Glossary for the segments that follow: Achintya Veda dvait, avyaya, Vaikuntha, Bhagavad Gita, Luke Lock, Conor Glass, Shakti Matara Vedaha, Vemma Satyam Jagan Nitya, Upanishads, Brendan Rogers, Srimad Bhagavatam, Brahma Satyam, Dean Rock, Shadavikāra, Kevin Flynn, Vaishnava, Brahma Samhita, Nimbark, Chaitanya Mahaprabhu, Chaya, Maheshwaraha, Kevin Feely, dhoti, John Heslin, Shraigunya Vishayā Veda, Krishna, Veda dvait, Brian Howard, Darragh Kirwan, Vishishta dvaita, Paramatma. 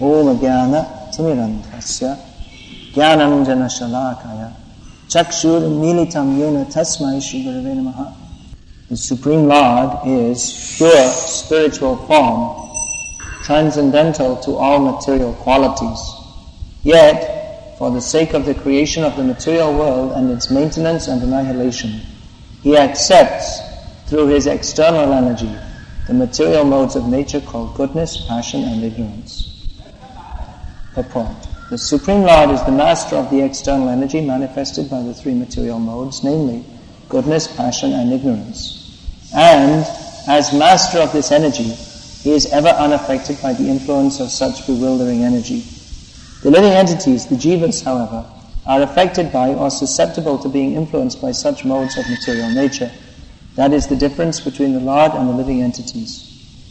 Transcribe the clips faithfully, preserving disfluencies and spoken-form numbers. Ova Jnana Timirandhasya Jnananjana Shalakaya Chakshur Militam Yena Tasmai Shri Gurave Namaha. The Supreme Lord is pure spiritual form, transcendental to all material qualities. Yet, for the sake of the creation of the material world and its maintenance and annihilation, He accepts, through His external energy, the material modes of nature called goodness, passion, and ignorance. Purport. The Supreme Lord is the master of the external energy manifested by the three material modes, namely, goodness, passion, and ignorance. And, as master of this energy, He is ever unaffected by the influence of such bewildering energy. The living entities, the jīvas, however, are affected by or susceptible to being influenced by such modes of material nature. That is the difference between the Lord and the living entities.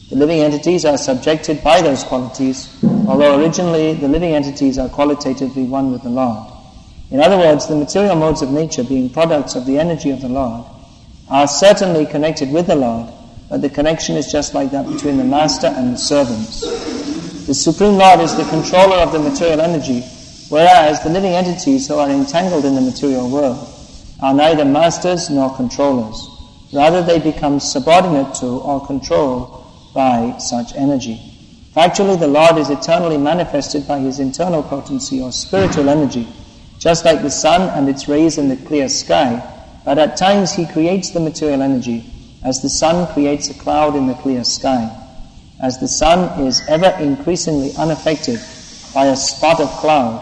The living entities are subjected by those qualities, although originally the living entities are qualitatively one with the Lord. In other words, the material modes of nature, being products of the energy of the Lord, are certainly connected with the Lord, but the connection is just like that between the master and the servants. The Supreme Lord is the controller of the material energy, whereas the living entities who are entangled in the material world are neither masters nor controllers. Rather, they become subordinate to or controlled by such energy. Factually, the Lord is eternally manifested by His internal potency or spiritual energy, just like the sun and its rays in the clear sky, but at times He creates the material energy, as the sun creates a cloud in the clear sky. As the sun is ever increasingly unaffected by a spot of cloud,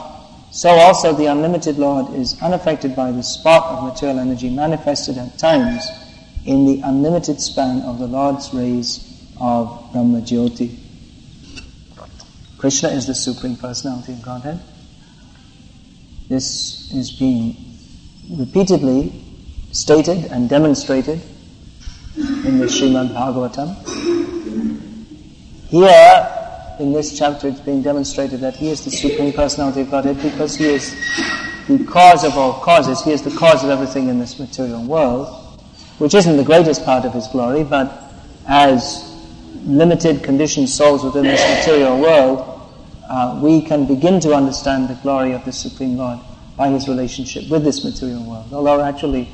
so also the unlimited Lord is unaffected by the spot of material energy manifested at times in the unlimited span of the Lord's rays of Brahma Jyoti. Krishna is the Supreme Personality of Godhead. This is being repeatedly stated and demonstrated in the Srimad Bhagavatam. Here, in this chapter, it's being demonstrated that He is the Supreme Personality of Godhead because He is the cause of all causes. He is the cause of everything in this material world, which isn't the greatest part of His glory, but as limited conditioned souls within this material world, uh, we can begin to understand the glory of the Supreme Lord by His relationship with this material world. Although actually,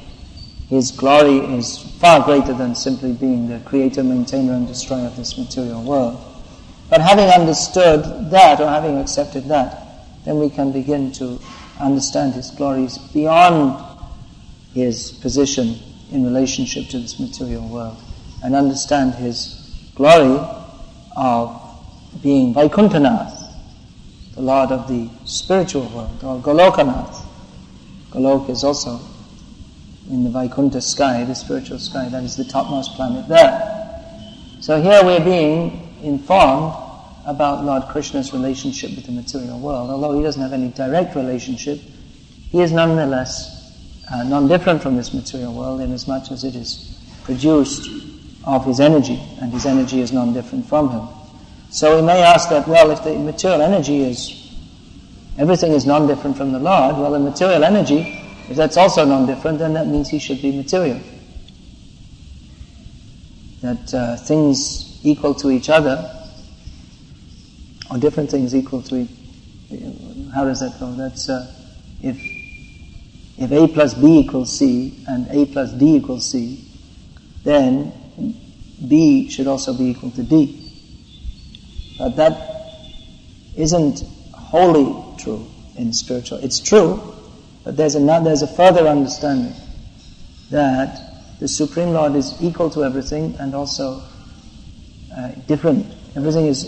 His glory is far greater than simply being the creator, maintainer, and destroyer of this material world. But having understood that, or having accepted that, then we can begin to understand His glories beyond His position in relationship to this material world, and understand His glory of being Vaikunthanath, the Lord of the spiritual world, or Golokanath. Golok is also in the Vaikuntha sky, the spiritual sky, that is the topmost planet there. So here we're being informed about Lord Krishna's relationship with the material world. Although He doesn't have any direct relationship, He is nonetheless uh, non-different from this material world inasmuch as it is produced of His energy, and His energy is non-different from Him. So we may ask that, well, if the material energy is, everything is non-different from the Lord, well, the material energy, if that's also non-different, then that means He should be material. That uh, things equal to each other, or different things equal to each other, how does that go? That's uh, if if A plus B equals C, and A plus D equals C, then B should also be equal to D. But that isn't wholly true in spiritual. It's true, but there's a, there's a further understanding that the Supreme Lord is equal to everything and also uh, different. Everything is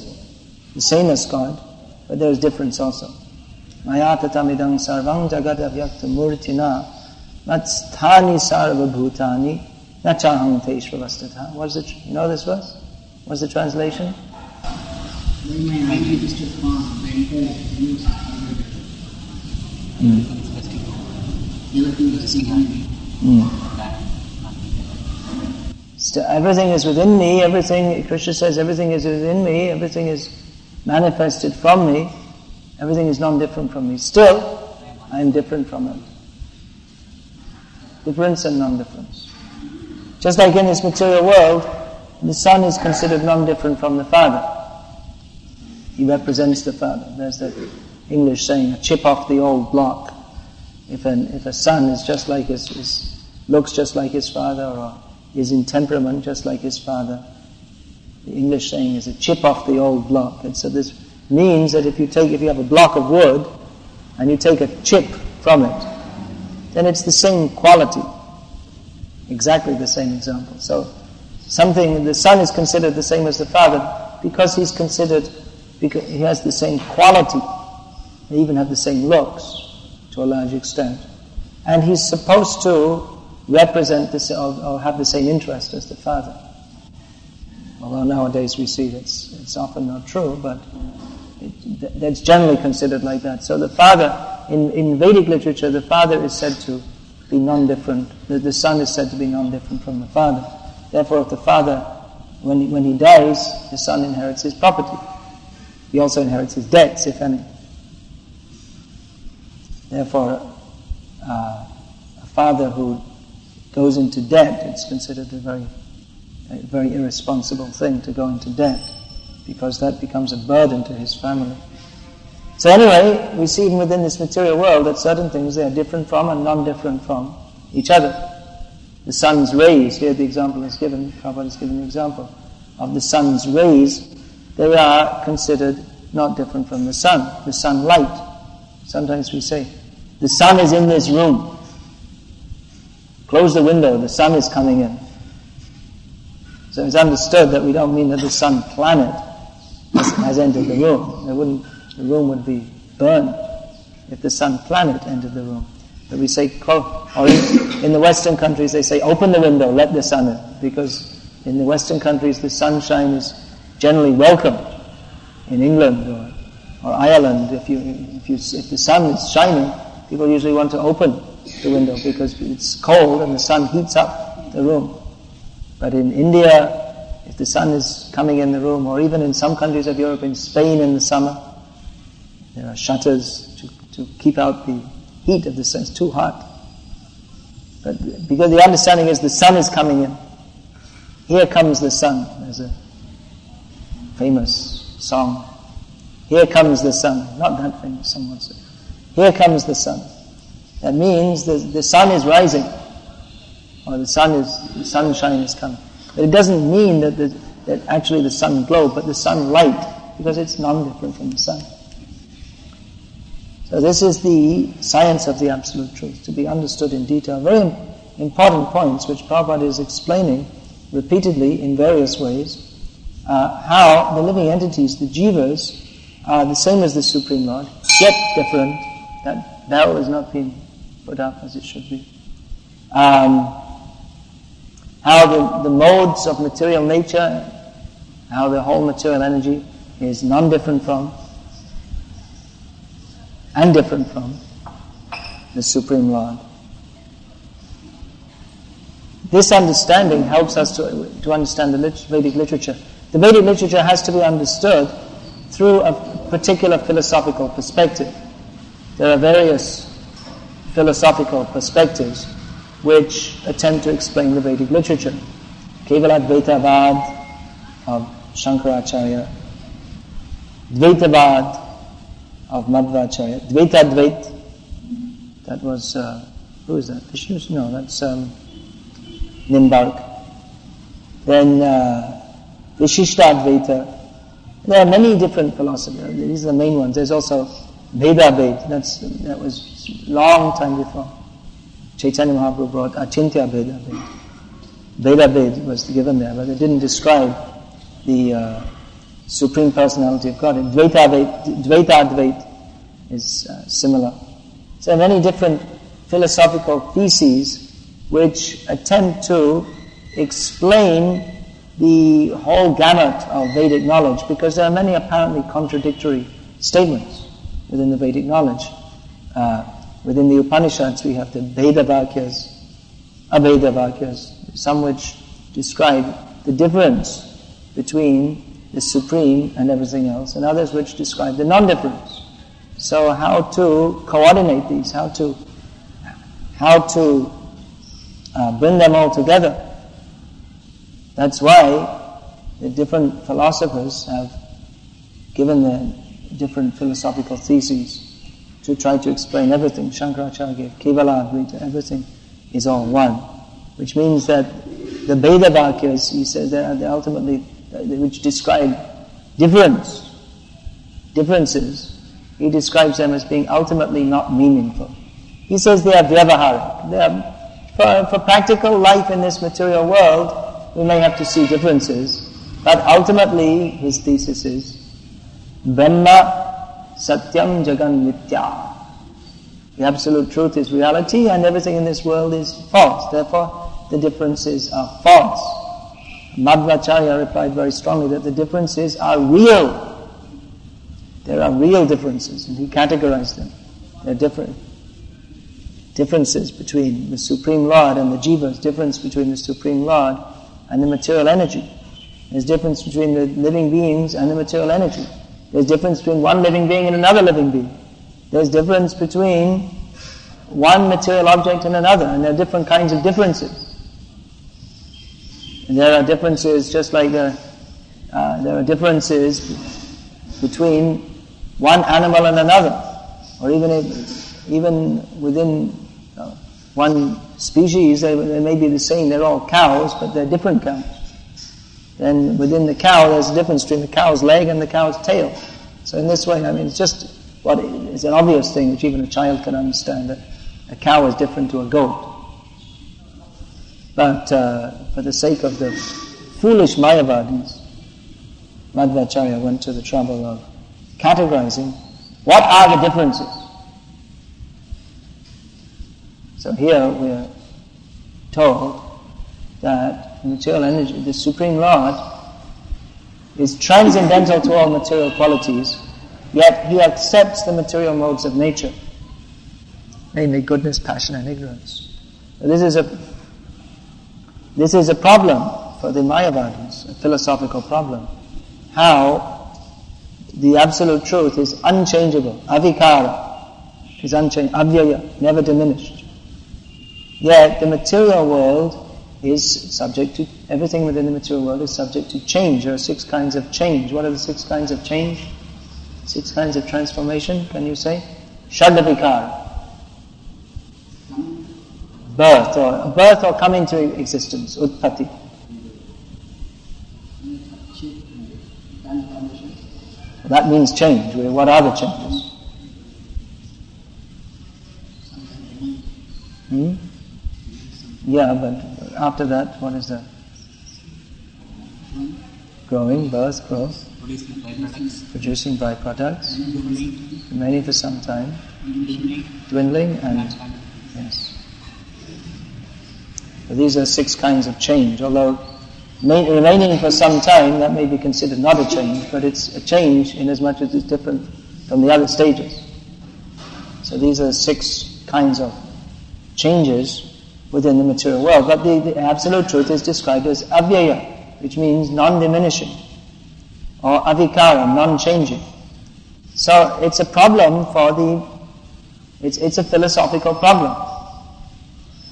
the same as God, but there is difference also. Mayata tamidang sarvang jagat avyakta murtina matsthani sarva bhutani nachaham teishvavastatha. What is it? You know this verse? What's the translation? Mm. Mm. So everything is within me, everything, Krishna says, everything is within me, everything is manifested from me, everything is non-different from me. Still, I am different from it. Difference and non-difference. Just like in this material world, the Son is considered non-different from the Father. He represents the father. There's the English saying, a chip off the old block. If an if a son is just like his, his looks just like his father, or is in temperament just like his father, the English saying is a chip off the old block. And so this means that if you take if you have a block of wood and you take a chip from it, then it's the same quality, exactly the same example. So something the son is considered the same as the father because he's considered because he has the same quality. They even have the same looks to a large extent, and he's supposed to represent this or, or have the same interest as the father. Although nowadays we see it's it's often not true, but it, that's generally considered like that. So the father in, in Vedic literature, the father is said to be non-different. The, the son is said to be non-different from the father. Therefore, if the father, when he, when he dies, the son inherits his property. He also inherits his debts, if any. Therefore, uh, a father who goes into debt, it's considered a very, a very irresponsible thing to go into debt, because that becomes a burden to his family. So anyway, we see even within this material world that certain things they are different from and non-different from each other. The sun's rays, here the example is given, Prabhupada has given the example of the sun's rays, they are considered not different from the sun, the sunlight. Sometimes we say, the sun is in this room. Close the window, the sun is coming in. So it's understood that we don't mean that the sun planet has, has entered the room. It wouldn't, the room would be burned if the sun planet entered the room. But we say, or in, in the Western countries they say, open the window, let the sun in. Because in the Western countries the sunshine is generally welcomed. In England or Or Ireland, if you if you if the sun is shining, people usually want to open the window because it's cold and the sun heats up the room. But in India, if the sun is coming in the room, or even in some countries of Europe, in Spain in the summer, there are shutters to, to keep out the heat of the sun. It's too hot. But because the understanding is the sun is coming in, here comes the sun. There's a famous song. Here comes the sun. Not that famous, someone said. Here comes the sun. That means the, the sun is rising, or the sun is the sunshine is coming. But it doesn't mean that the, that actually the sun glow, but the sunlight, because it's non-different from the sun. So this is the science of the absolute truth, to be understood in detail. Very important points which Prabhupada is explaining repeatedly in various ways, uh, how the living entities, the jivas, are the same as the Supreme Lord, yet different. That barrel has not been put up as it should be. Um, how the, the modes of material nature, how the whole material energy is non-different from and different from the Supreme Lord. This understanding helps us to, to understand the lit- Vedic literature. The Vedic literature has to be understood through a particular philosophical perspective. There are various philosophical perspectives which attempt to explain the Vedic literature. Kevala Advaita-vad of Shankara Acharya, Dvaita-vad of Madhvacharya, Dvaita-dvait, that was, uh, who is that? Vishnu's? No, that's um, Nimbark. Then uh, Vishishta dvaita. There are many different philosophies. These are the main ones. There's also Veda dvait. That's that was long time before Chaitanya Mahaprabhu brought Achintya Veda dvait. Veda dvait was given there, but it didn't describe the uh, Supreme Personality of God. Dvaitadvaita Dvaitadvaita is uh, similar. So many different philosophical theses which attempt to explain the whole gamut of Vedic knowledge, because there are many apparently contradictory statements within the Vedic knowledge. Uh, within the Upanishads we have the Veda Vakyas, Aveda Vakyas, some which describe the difference between the Supreme and everything else, and others which describe the non-difference. So how to coordinate these, how to how to uh, bring them all together. That's why the different philosophers have given their different philosophical theses to try to explain everything. Shankara Acharya gave Kevala Advaita, everything is all one, which means that the Veda Vakyas, he says, they are ultimately which describe difference, differences. He describes them as being ultimately not meaningful. He says they are vyavahara. They are, for, for practical life in this material world, we may have to see differences, but ultimately, his thesis is, Vemma Satyam Jagan Nitya. The absolute truth is reality, and everything in this world is false. Therefore, the differences are false. Madhvacharya replied very strongly that the differences are real. There are real differences, and he categorized them. There are different differences between the Supreme Lord and the jivas, difference between the Supreme Lord and the material energy. There's difference between the living beings and the material energy. There's difference between one living being and another living being. There's difference between one material object and another, and there are different kinds of differences. And there are differences just like the, uh, there are differences between one animal and another, or even if, even within uh, one species, they, they may be the same. They're all cows, but they're different cows. Then within the cow, there's a difference between the cow's leg and the cow's tail. So in this way, I mean, it's just what it's an obvious thing which even a child can understand, that a cow is different to a goat. But uh, for the sake of the foolish Mayavadis, Madhvacharya went to the trouble of categorizing what are the differences. So here we are told that material energy, the Supreme Lord, is transcendental to all material qualities, yet he accepts the material modes of nature, namely goodness, passion, and ignorance. So this is a this is a problem for the Mayavadis, a philosophical problem. How the absolute truth is unchangeable, avikāra, is unchangeable, avyaya, never diminished. Yet the material world is subject to, everything within the material world is subject to change. There are six kinds of change. What are the six kinds of change? Six kinds of transformation, can you say? Shadavikāra, birth or, birth or coming to existence, utpatti. That means change. What are the changes? Hmm? Yeah, but after that, what is that? Growing, birth, growth. Producing byproducts. Remaining for some time. Dwindling and... Yes. So these are six kinds of change, although... remaining for some time, that may be considered not a change, but it's a change in as much as it's different from the other stages. So these are six kinds of changes within the material world. But the, the absolute truth is described as avyaya, which means non-diminishing, or avikāra, non-changing. So it's a problem for the, it's, it's a philosophical problem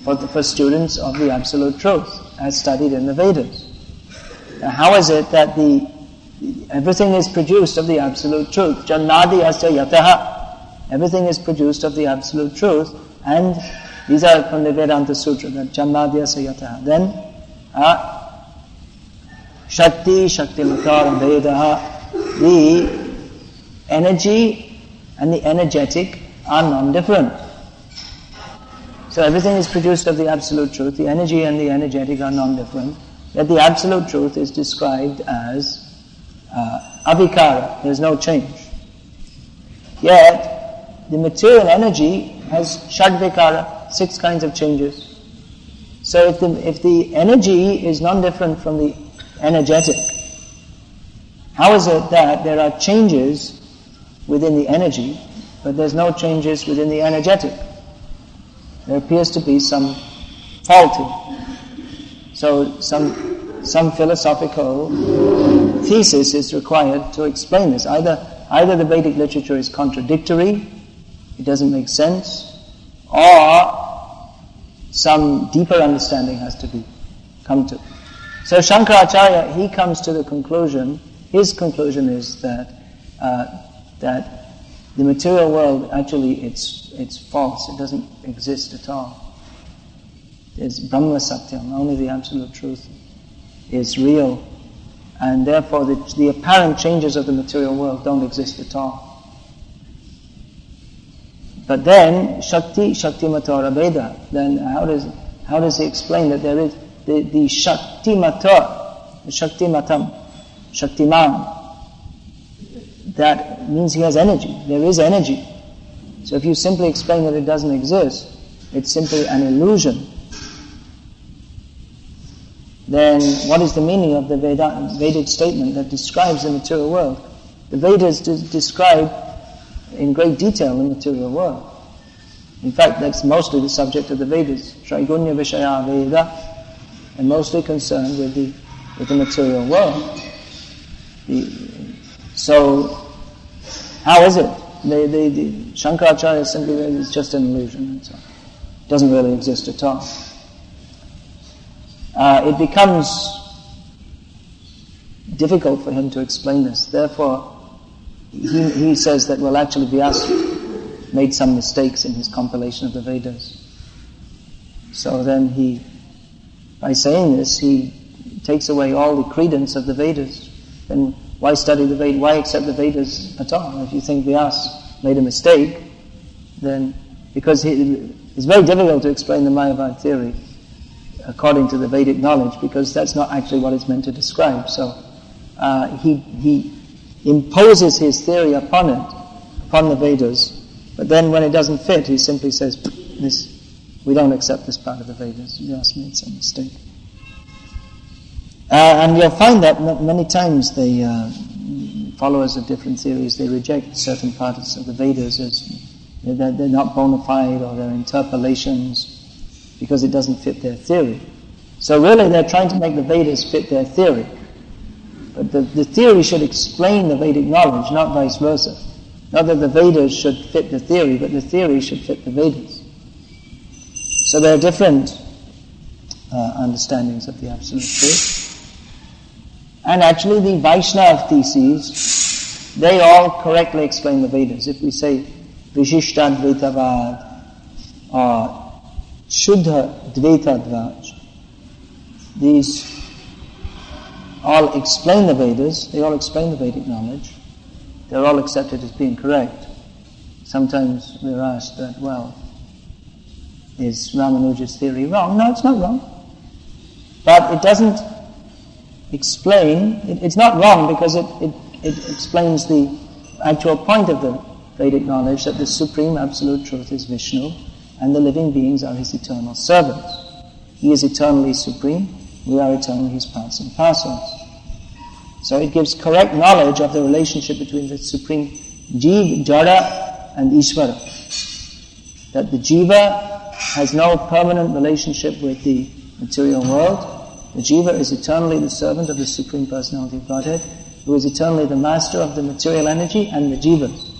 for, the, for students of the absolute truth, as studied in the Vedas. Now, how is it that the everything is produced of the absolute truth? Janadiya Sayataha. Everything is produced of the absolute truth, and these are from the Vedanta Sutra, that Janadiya Sayataha. Then, uh, Shakti, Shakti Matara Vedaha. The energy and the energetic are non-different. So everything is produced of the absolute truth. The energy and the energetic are non-different. Yet the absolute truth is described as uh, avikāra. There is no change. Yet the material energy has shadvikāra, six kinds of changes. So if the if the energy is non-different from the energetic, how is it that there are changes within the energy, but there's no changes within the energetic? There appears to be some faulty. So some some philosophical thesis is required to explain this. Either either the Vedic literature is contradictory, it doesn't make sense, or some deeper understanding has to be come to. So Shankara Acharya, he comes to the conclusion, his conclusion is that uh, that the material world, actually, it's it's false. It doesn't exist at all. It's Brahma Satyam, only the absolute truth is real. And therefore, the, the apparent changes of the material world don't exist at all. But then, Shakti, Shakti Matara Vedaha. Then how does how does he explain that there is the, the Shakti Matara, Shakti Matam, Shakti Man? That means he has energy. There is energy. So if you simply explain that it doesn't exist, it's simply an illusion. Then what is the meaning of the Veda, Vedic statement that describes the material world? The Vedas do describe in great detail the material world. In fact, that's mostly the subject of the Vedas. Shraigunya Vishayā Veda, and mostly concerned with the with the material world. The, So, how is it? The, the, the Shankara Acharya simply is just an illusion. And so it doesn't really exist at all. Uh, it becomes difficult for him to explain this. Therefore, he, he says that, well, actually Vyasa made some mistakes in his compilation of the Vedas. So then he, by saying this, he takes away all the credence of the Vedas. Then why study the Vedas? Why accept the Vedas at all? If you think Vyasa made a mistake, then because he, it's very difficult to explain the Mayavad theory according to the Vedic knowledge, because that's not actually what it's meant to describe. So uh, he he imposes his theory upon it, upon the Vedas. But then when it doesn't fit, he simply says, "This we don't accept this part of the Vedas. Vyasa made some mistake." Uh, and you'll find that many times the uh, followers of different theories, they reject certain parts of the Vedas as they're, they're not bona fide, or they're interpolations, because it doesn't fit their theory. So really they're trying to make the Vedas fit their theory. But the, the theory should explain the Vedic knowledge, not vice versa. Not that the Vedas should fit the theory, but the theory should fit the Vedas. So there are different uh, understandings of the absolute truth. And actually the Vaishnava theses, they all correctly explain the Vedas. If we say Vishishta dvaita or Shuddha Dvaitadvaita, these all explain the Vedas, they all explain the Vedic knowledge. They're all accepted as being correct. Sometimes we're asked that, well, is Ramanuja's theory wrong? No, it's not wrong. But it doesn't explain, it, it's not wrong because it, it, it explains the actual point of the Vedic knowledge, that the supreme absolute truth is Vishnu and the living beings are his eternal servants. He is eternally supreme, we are eternally his parts and parcels. So it gives correct knowledge of the relationship between the supreme Jiva, Jara and Ishvara. That the Jiva has no permanent relationship with the material world. The Jiva is eternally the servant of the Supreme Personality of Godhead, who is eternally the master of the material energy and the Jivas.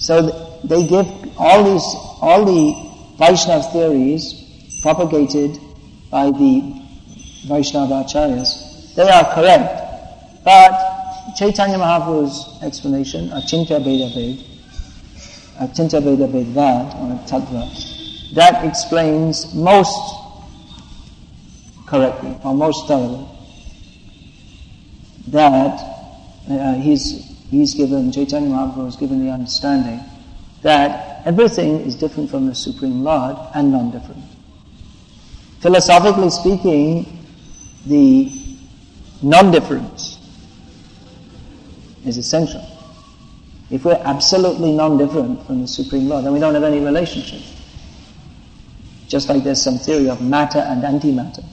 So th- they give all these, all the Vaishnava theories propagated by the Vaishnava Acharyas, they are correct. But Chaitanya Mahaprabhu's explanation, Achintya Veda dvait, Achintya Veda dvait, or Tattva, that explains most correctly, or most thoroughly, that uh, he's he's given, Chaitanya Mahaprabhu has given the understanding that everything is different from the Supreme Lord and non-different. Philosophically speaking, the non-difference is essential. If we're absolutely non-different from the Supreme Lord, then we don't have any relationship. Just like there's some theory of matter and antimatter.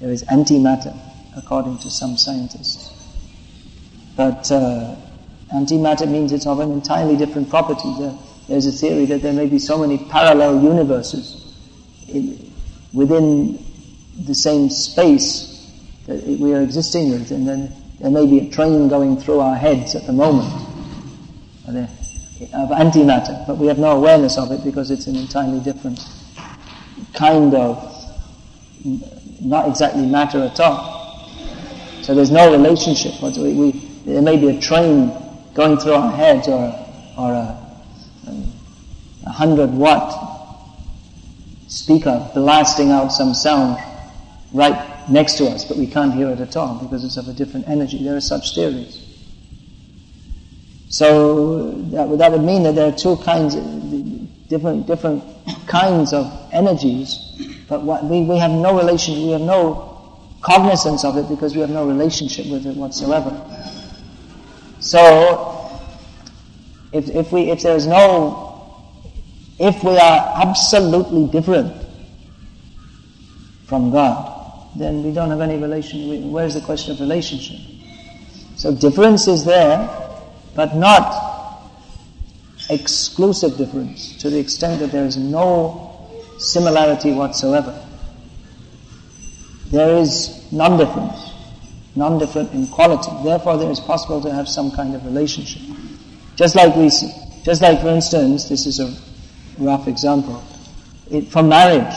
There is antimatter, according to some scientists. But uh, antimatter means it's of an entirely different property. There, there's a theory that there may be so many parallel universes in, within the same space that it, we are existing with, and then there may be a train going through our heads at the moment of antimatter, but we have no awareness of it because it's an entirely different kind of... not exactly matter at all. So there's no relationship. We, we, there may be a train going through our heads, or or a, a hundred watt speaker blasting out some sound right next to us, but we can't hear it at all because it's of a different energy. There are such theories. So that would, that would mean that there are two kinds, different different kinds of energies, but what, we we have no relation, we have no cognizance of it because we have no relationship with it whatsoever. So, if if we if there is no, if we are absolutely different from God, then we don't have any relation. Where is the question of relationship? So difference is there, but not exclusive difference to the extent that there is no similarity whatsoever. There is non-difference, non-different in quality. Therefore, there is possible to have some kind of relationship. Just like we see, just like, for instance, this is a rough example. It, for marriage,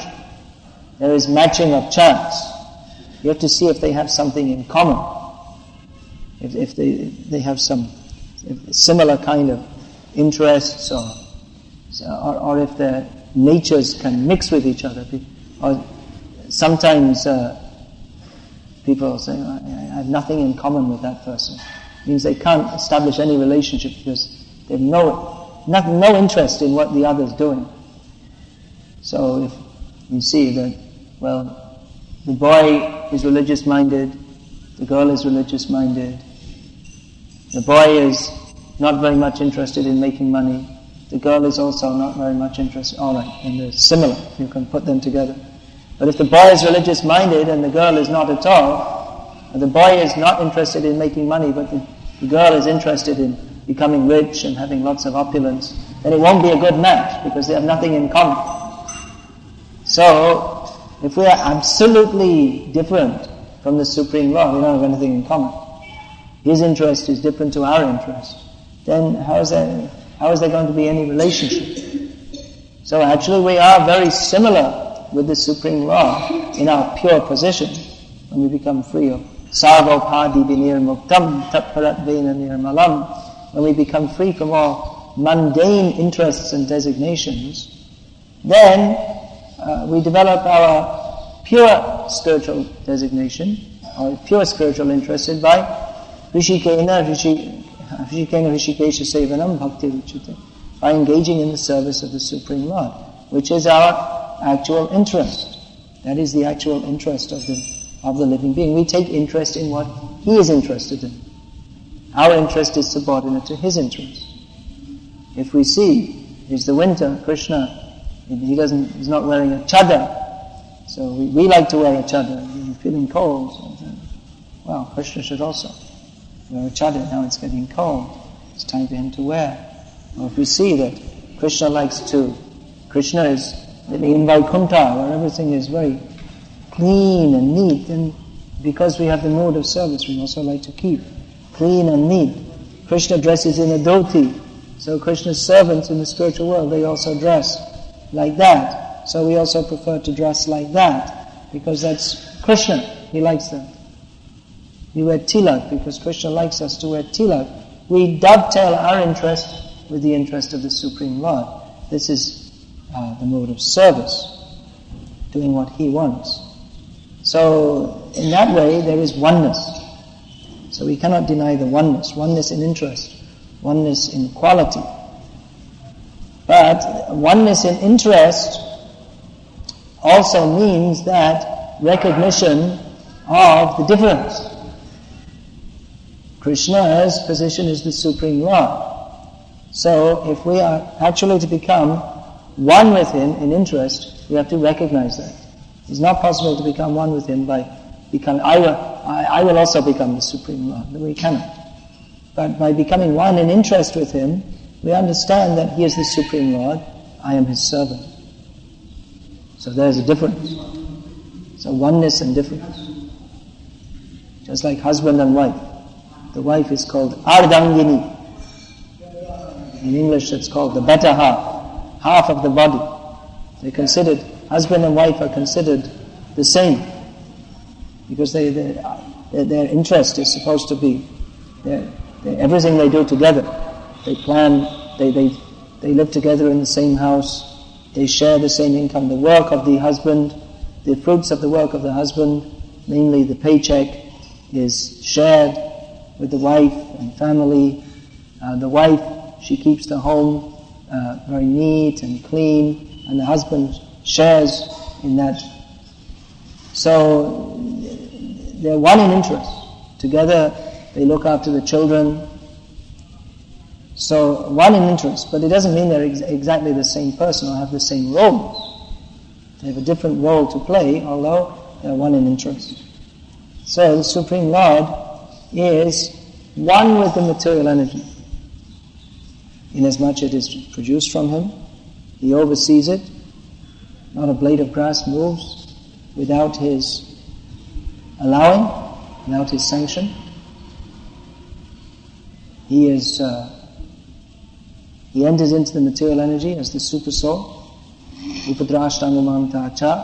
there is matching of charts. You have to see if they have something in common, if, if they if they have some similar kind of interests, or or, or if their natures can mix with each other, or sometimes uh, people say, oh, I have nothing in common with that person. It means they can't establish any relationship because they have no, not, no interest in what the other is doing. So if you see that, well, the boy is religious-minded, the girl is religious-minded, the boy is not very much interested in making money, the girl is also not very much interested, all right, and they're similar, you can put them together. But if the boy is religious-minded and the girl is not at all, and the boy is not interested in making money, but the, the girl is interested in becoming rich and having lots of opulence, then it won't be a good match because they have nothing in common. So, if we are absolutely different from the Supreme Lord, we don't have anything in common. His interest is different to our interest. Then how is there, how is there going to be any relationship? So actually we are very similar with the Supreme Law in our pure position, when we become free of sarvopadi vinirmuktam tatparat vena nirmalam, when we become free from all mundane interests and designations, then uh, we develop our pure spiritual designation, or pure spiritual interest, by rishikena rishikena rishikesha sevanam bhakti ruchita, by engaging in the service of the Supreme Lord, which is our actual interest. That is the actual interest of the of the living being. We take interest in what he is interested in. Our interest is subordinate to his interest. If we see it's the winter, Krishna, he doesn't he's not wearing a chadar, so we, we like to wear a chadar. We're feeling cold. So we think, well, Krishna should also wear a chadar. Now it's getting cold. It's time for him to wear. Or if we see that Krishna likes to, Krishna is in Vaikuntha, where everything is very clean and neat, and because we have the mode of service, we also like to keep clean and neat. Krishna dresses in a dhoti, so Krishna's servants in the spiritual world, they also dress like that. So we also prefer to dress like that, because that's Krishna, he likes that. We wear tilak, because Krishna likes us to wear tilak. We dovetail our interest with the interest of the Supreme Lord. This is Uh, the mode of service, doing what he wants. So, in that way, there is oneness. So we cannot deny the oneness, oneness in interest, oneness in quality. But oneness in interest also means that recognition of the difference. Krishna's position is the Supreme Lord. So, if we are actually to become one with him in interest, we have to recognize that. It's not possible to become one with him by becoming, I will, I, I will also become the Supreme Lord. We cannot. But by becoming one in interest with him, we understand that he is the Supreme Lord, I am his servant. So there's a difference. So oneness and difference. Just like husband and wife. The wife is called Ardangini. In English it's called the better half. Half of the body. They're considered, husband and wife are considered the same, because they, they, their, their interest is supposed to be, their, They, everything they do together. They plan, they, they, they live together in the same house, they share the same income. The work of the husband, the fruits of the work of the husband, namely the paycheck, is shared with the wife and family. Uh, the wife, she keeps the home uh, very neat and clean, and the husband shares in that. So they're one in interest. Together they look after the children. So one in interest, but it doesn't mean they're ex- exactly the same person or have the same role. They have a different role to play, although they're one in interest. So the Supreme Lord is one with the material energy, inasmuch as it is produced from Him. He oversees it. Not a blade of grass moves without His allowing, without His sanction. He is... Uh, He enters into the material energy as the super soul, upadrashtangamanta cha.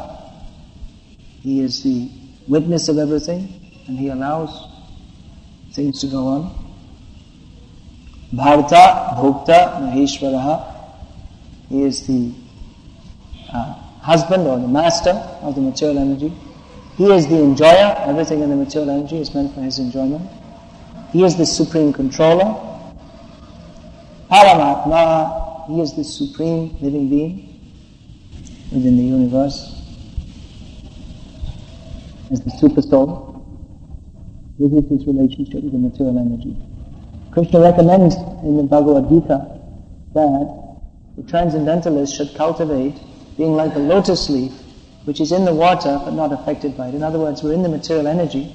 He is the witness of everything, and he allows things to go on. Bharata bhokta maheshwaraha. He is the uh, husband or the master of the material energy. He is the enjoyer. Everything in the material energy is meant for his enjoyment. He is the supreme controller. Paramatma, he is the supreme living being within the universe, as the super soul. This is his relationship with the material energy. Krishna recommends in the Bhagavad Gita that the transcendentalist should cultivate being like a lotus leaf which is in the water but not affected by it. In other words, we're in the material energy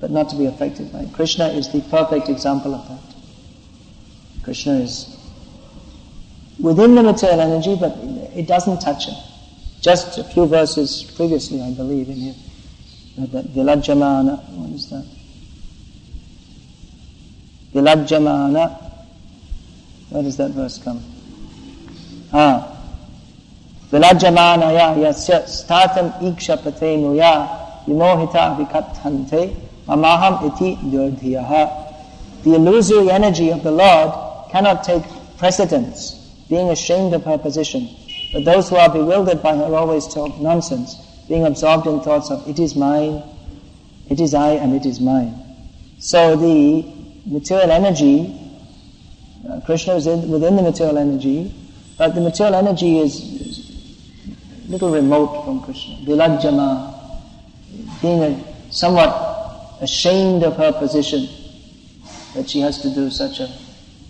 but not to be affected by it. Krishna is the perfect example of that. Krishna is within the material energy, but it doesn't touch him. Just a few verses previously, I believe, in here, that Vilajjamana, what is that? Vilajjamana, where does that verse come? Ah. Vilajjamanaya yasya statam ikshapate muya vimohita vikatthante mamaham iti dyodhiyaha. The illusory energy of the Lord cannot take precedence, being ashamed of her position. But those who are bewildered by her always talk nonsense, being absorbed in thoughts of, it is mine, it is I, and it is mine. So the material energy, uh, Krishna is in, within the material energy, but the material energy is, is little remote from Krishna. Vilajjama, being a, somewhat ashamed of her position, that she has to do such a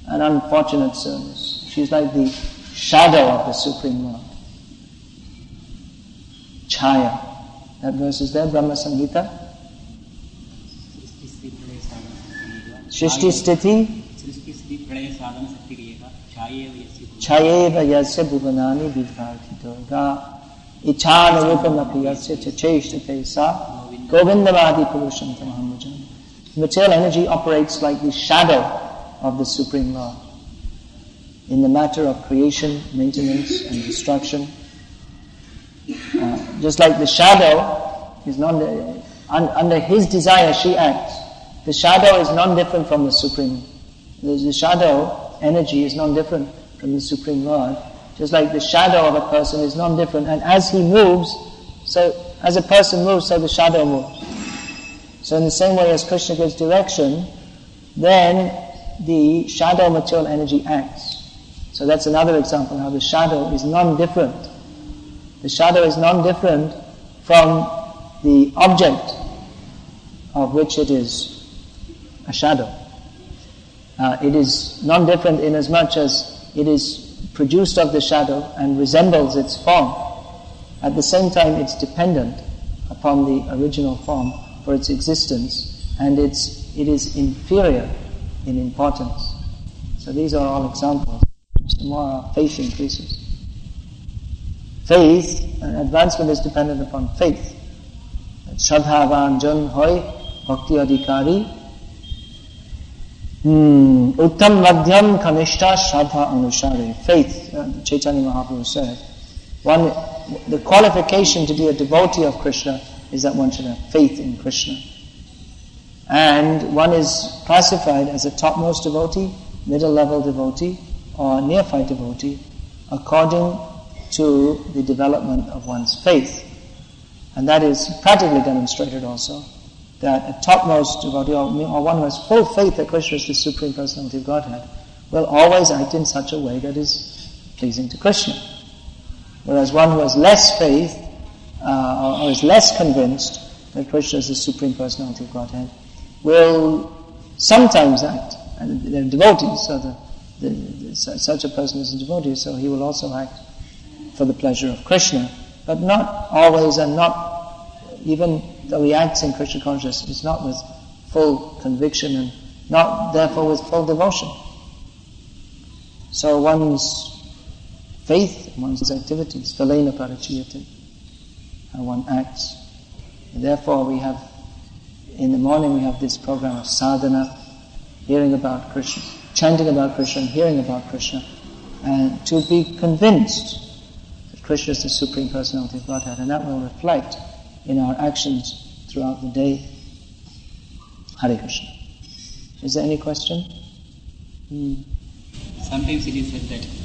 an unfortunate service. She's like the shadow of the Supreme Lord. Chaya. That verse is there, Brahma Samhita. Shishti Sthiti. Shishti Sthiti Praya Sadhana Sakti Reka. Chayeva Yasya Bhuvanani Vidvarti Durga. Ichana Rupamapi Yasya Chacheshtate Sa. Govindavadi Purusham Tamahamujana. Material energy operates like the shadow of the Supreme Lord in the matter of creation, maintenance, and destruction. Uh, just like the shadow is non un, under his desire, she acts. The shadow is non-different from the Supreme. The, the shadow energy is non-different from the Supreme Lord. Just like the shadow of a person is non-different, and as he moves, so as a person moves, so the shadow moves. So in the same way as Krishna gives direction, then the shadow material energy acts. So that's another example how the shadow is non-different. The shadow is non-different from the object of which it is a shadow. Uh, it is non-different in as much as it is produced of the shadow and resembles its form. At the same time, it's dependent upon the original form for its existence, and it's it is inferior in importance. So these are all examples. The more our faith increases. Faith, advancement is dependent upon faith. Shraddhavan jan hoy bhakti adhikari hmm. Uttam madhyam kanishta shraddha anushari. Faith, uh, Chaitanya Mahaprabhu said, one, the qualification to be a devotee of Krishna is that one should have faith in Krishna. And one is classified as a topmost devotee, middle-level devotee, or neophyte devotee, according to the development of one's faith. And that is practically demonstrated also, that a topmost devotee, or, or one who has full faith that Krishna is the Supreme Personality of Godhead, will always act in such a way that is pleasing to Krishna. Whereas one who has less faith, uh, or, or is less convinced that Krishna is the Supreme Personality of Godhead, will sometimes act, and they're devotees, so the, the, the, such a person is a devotee, so he will also act for the pleasure of Krishna, but not always, and not, even though he acts in Krishna consciousness, it's not with full conviction and not therefore with full devotion. So one's faith, one's activities, velena parachiyate, how one acts. And therefore we have, in the morning we have this program of sadhana, hearing about Krishna, chanting about Krishna and hearing about Krishna, and to be convinced Krishna is the Supreme Personality of Godhead, and that will reflect in our actions throughout the day. Hare Krishna. Is there any question? Hmm. Sometimes it is said that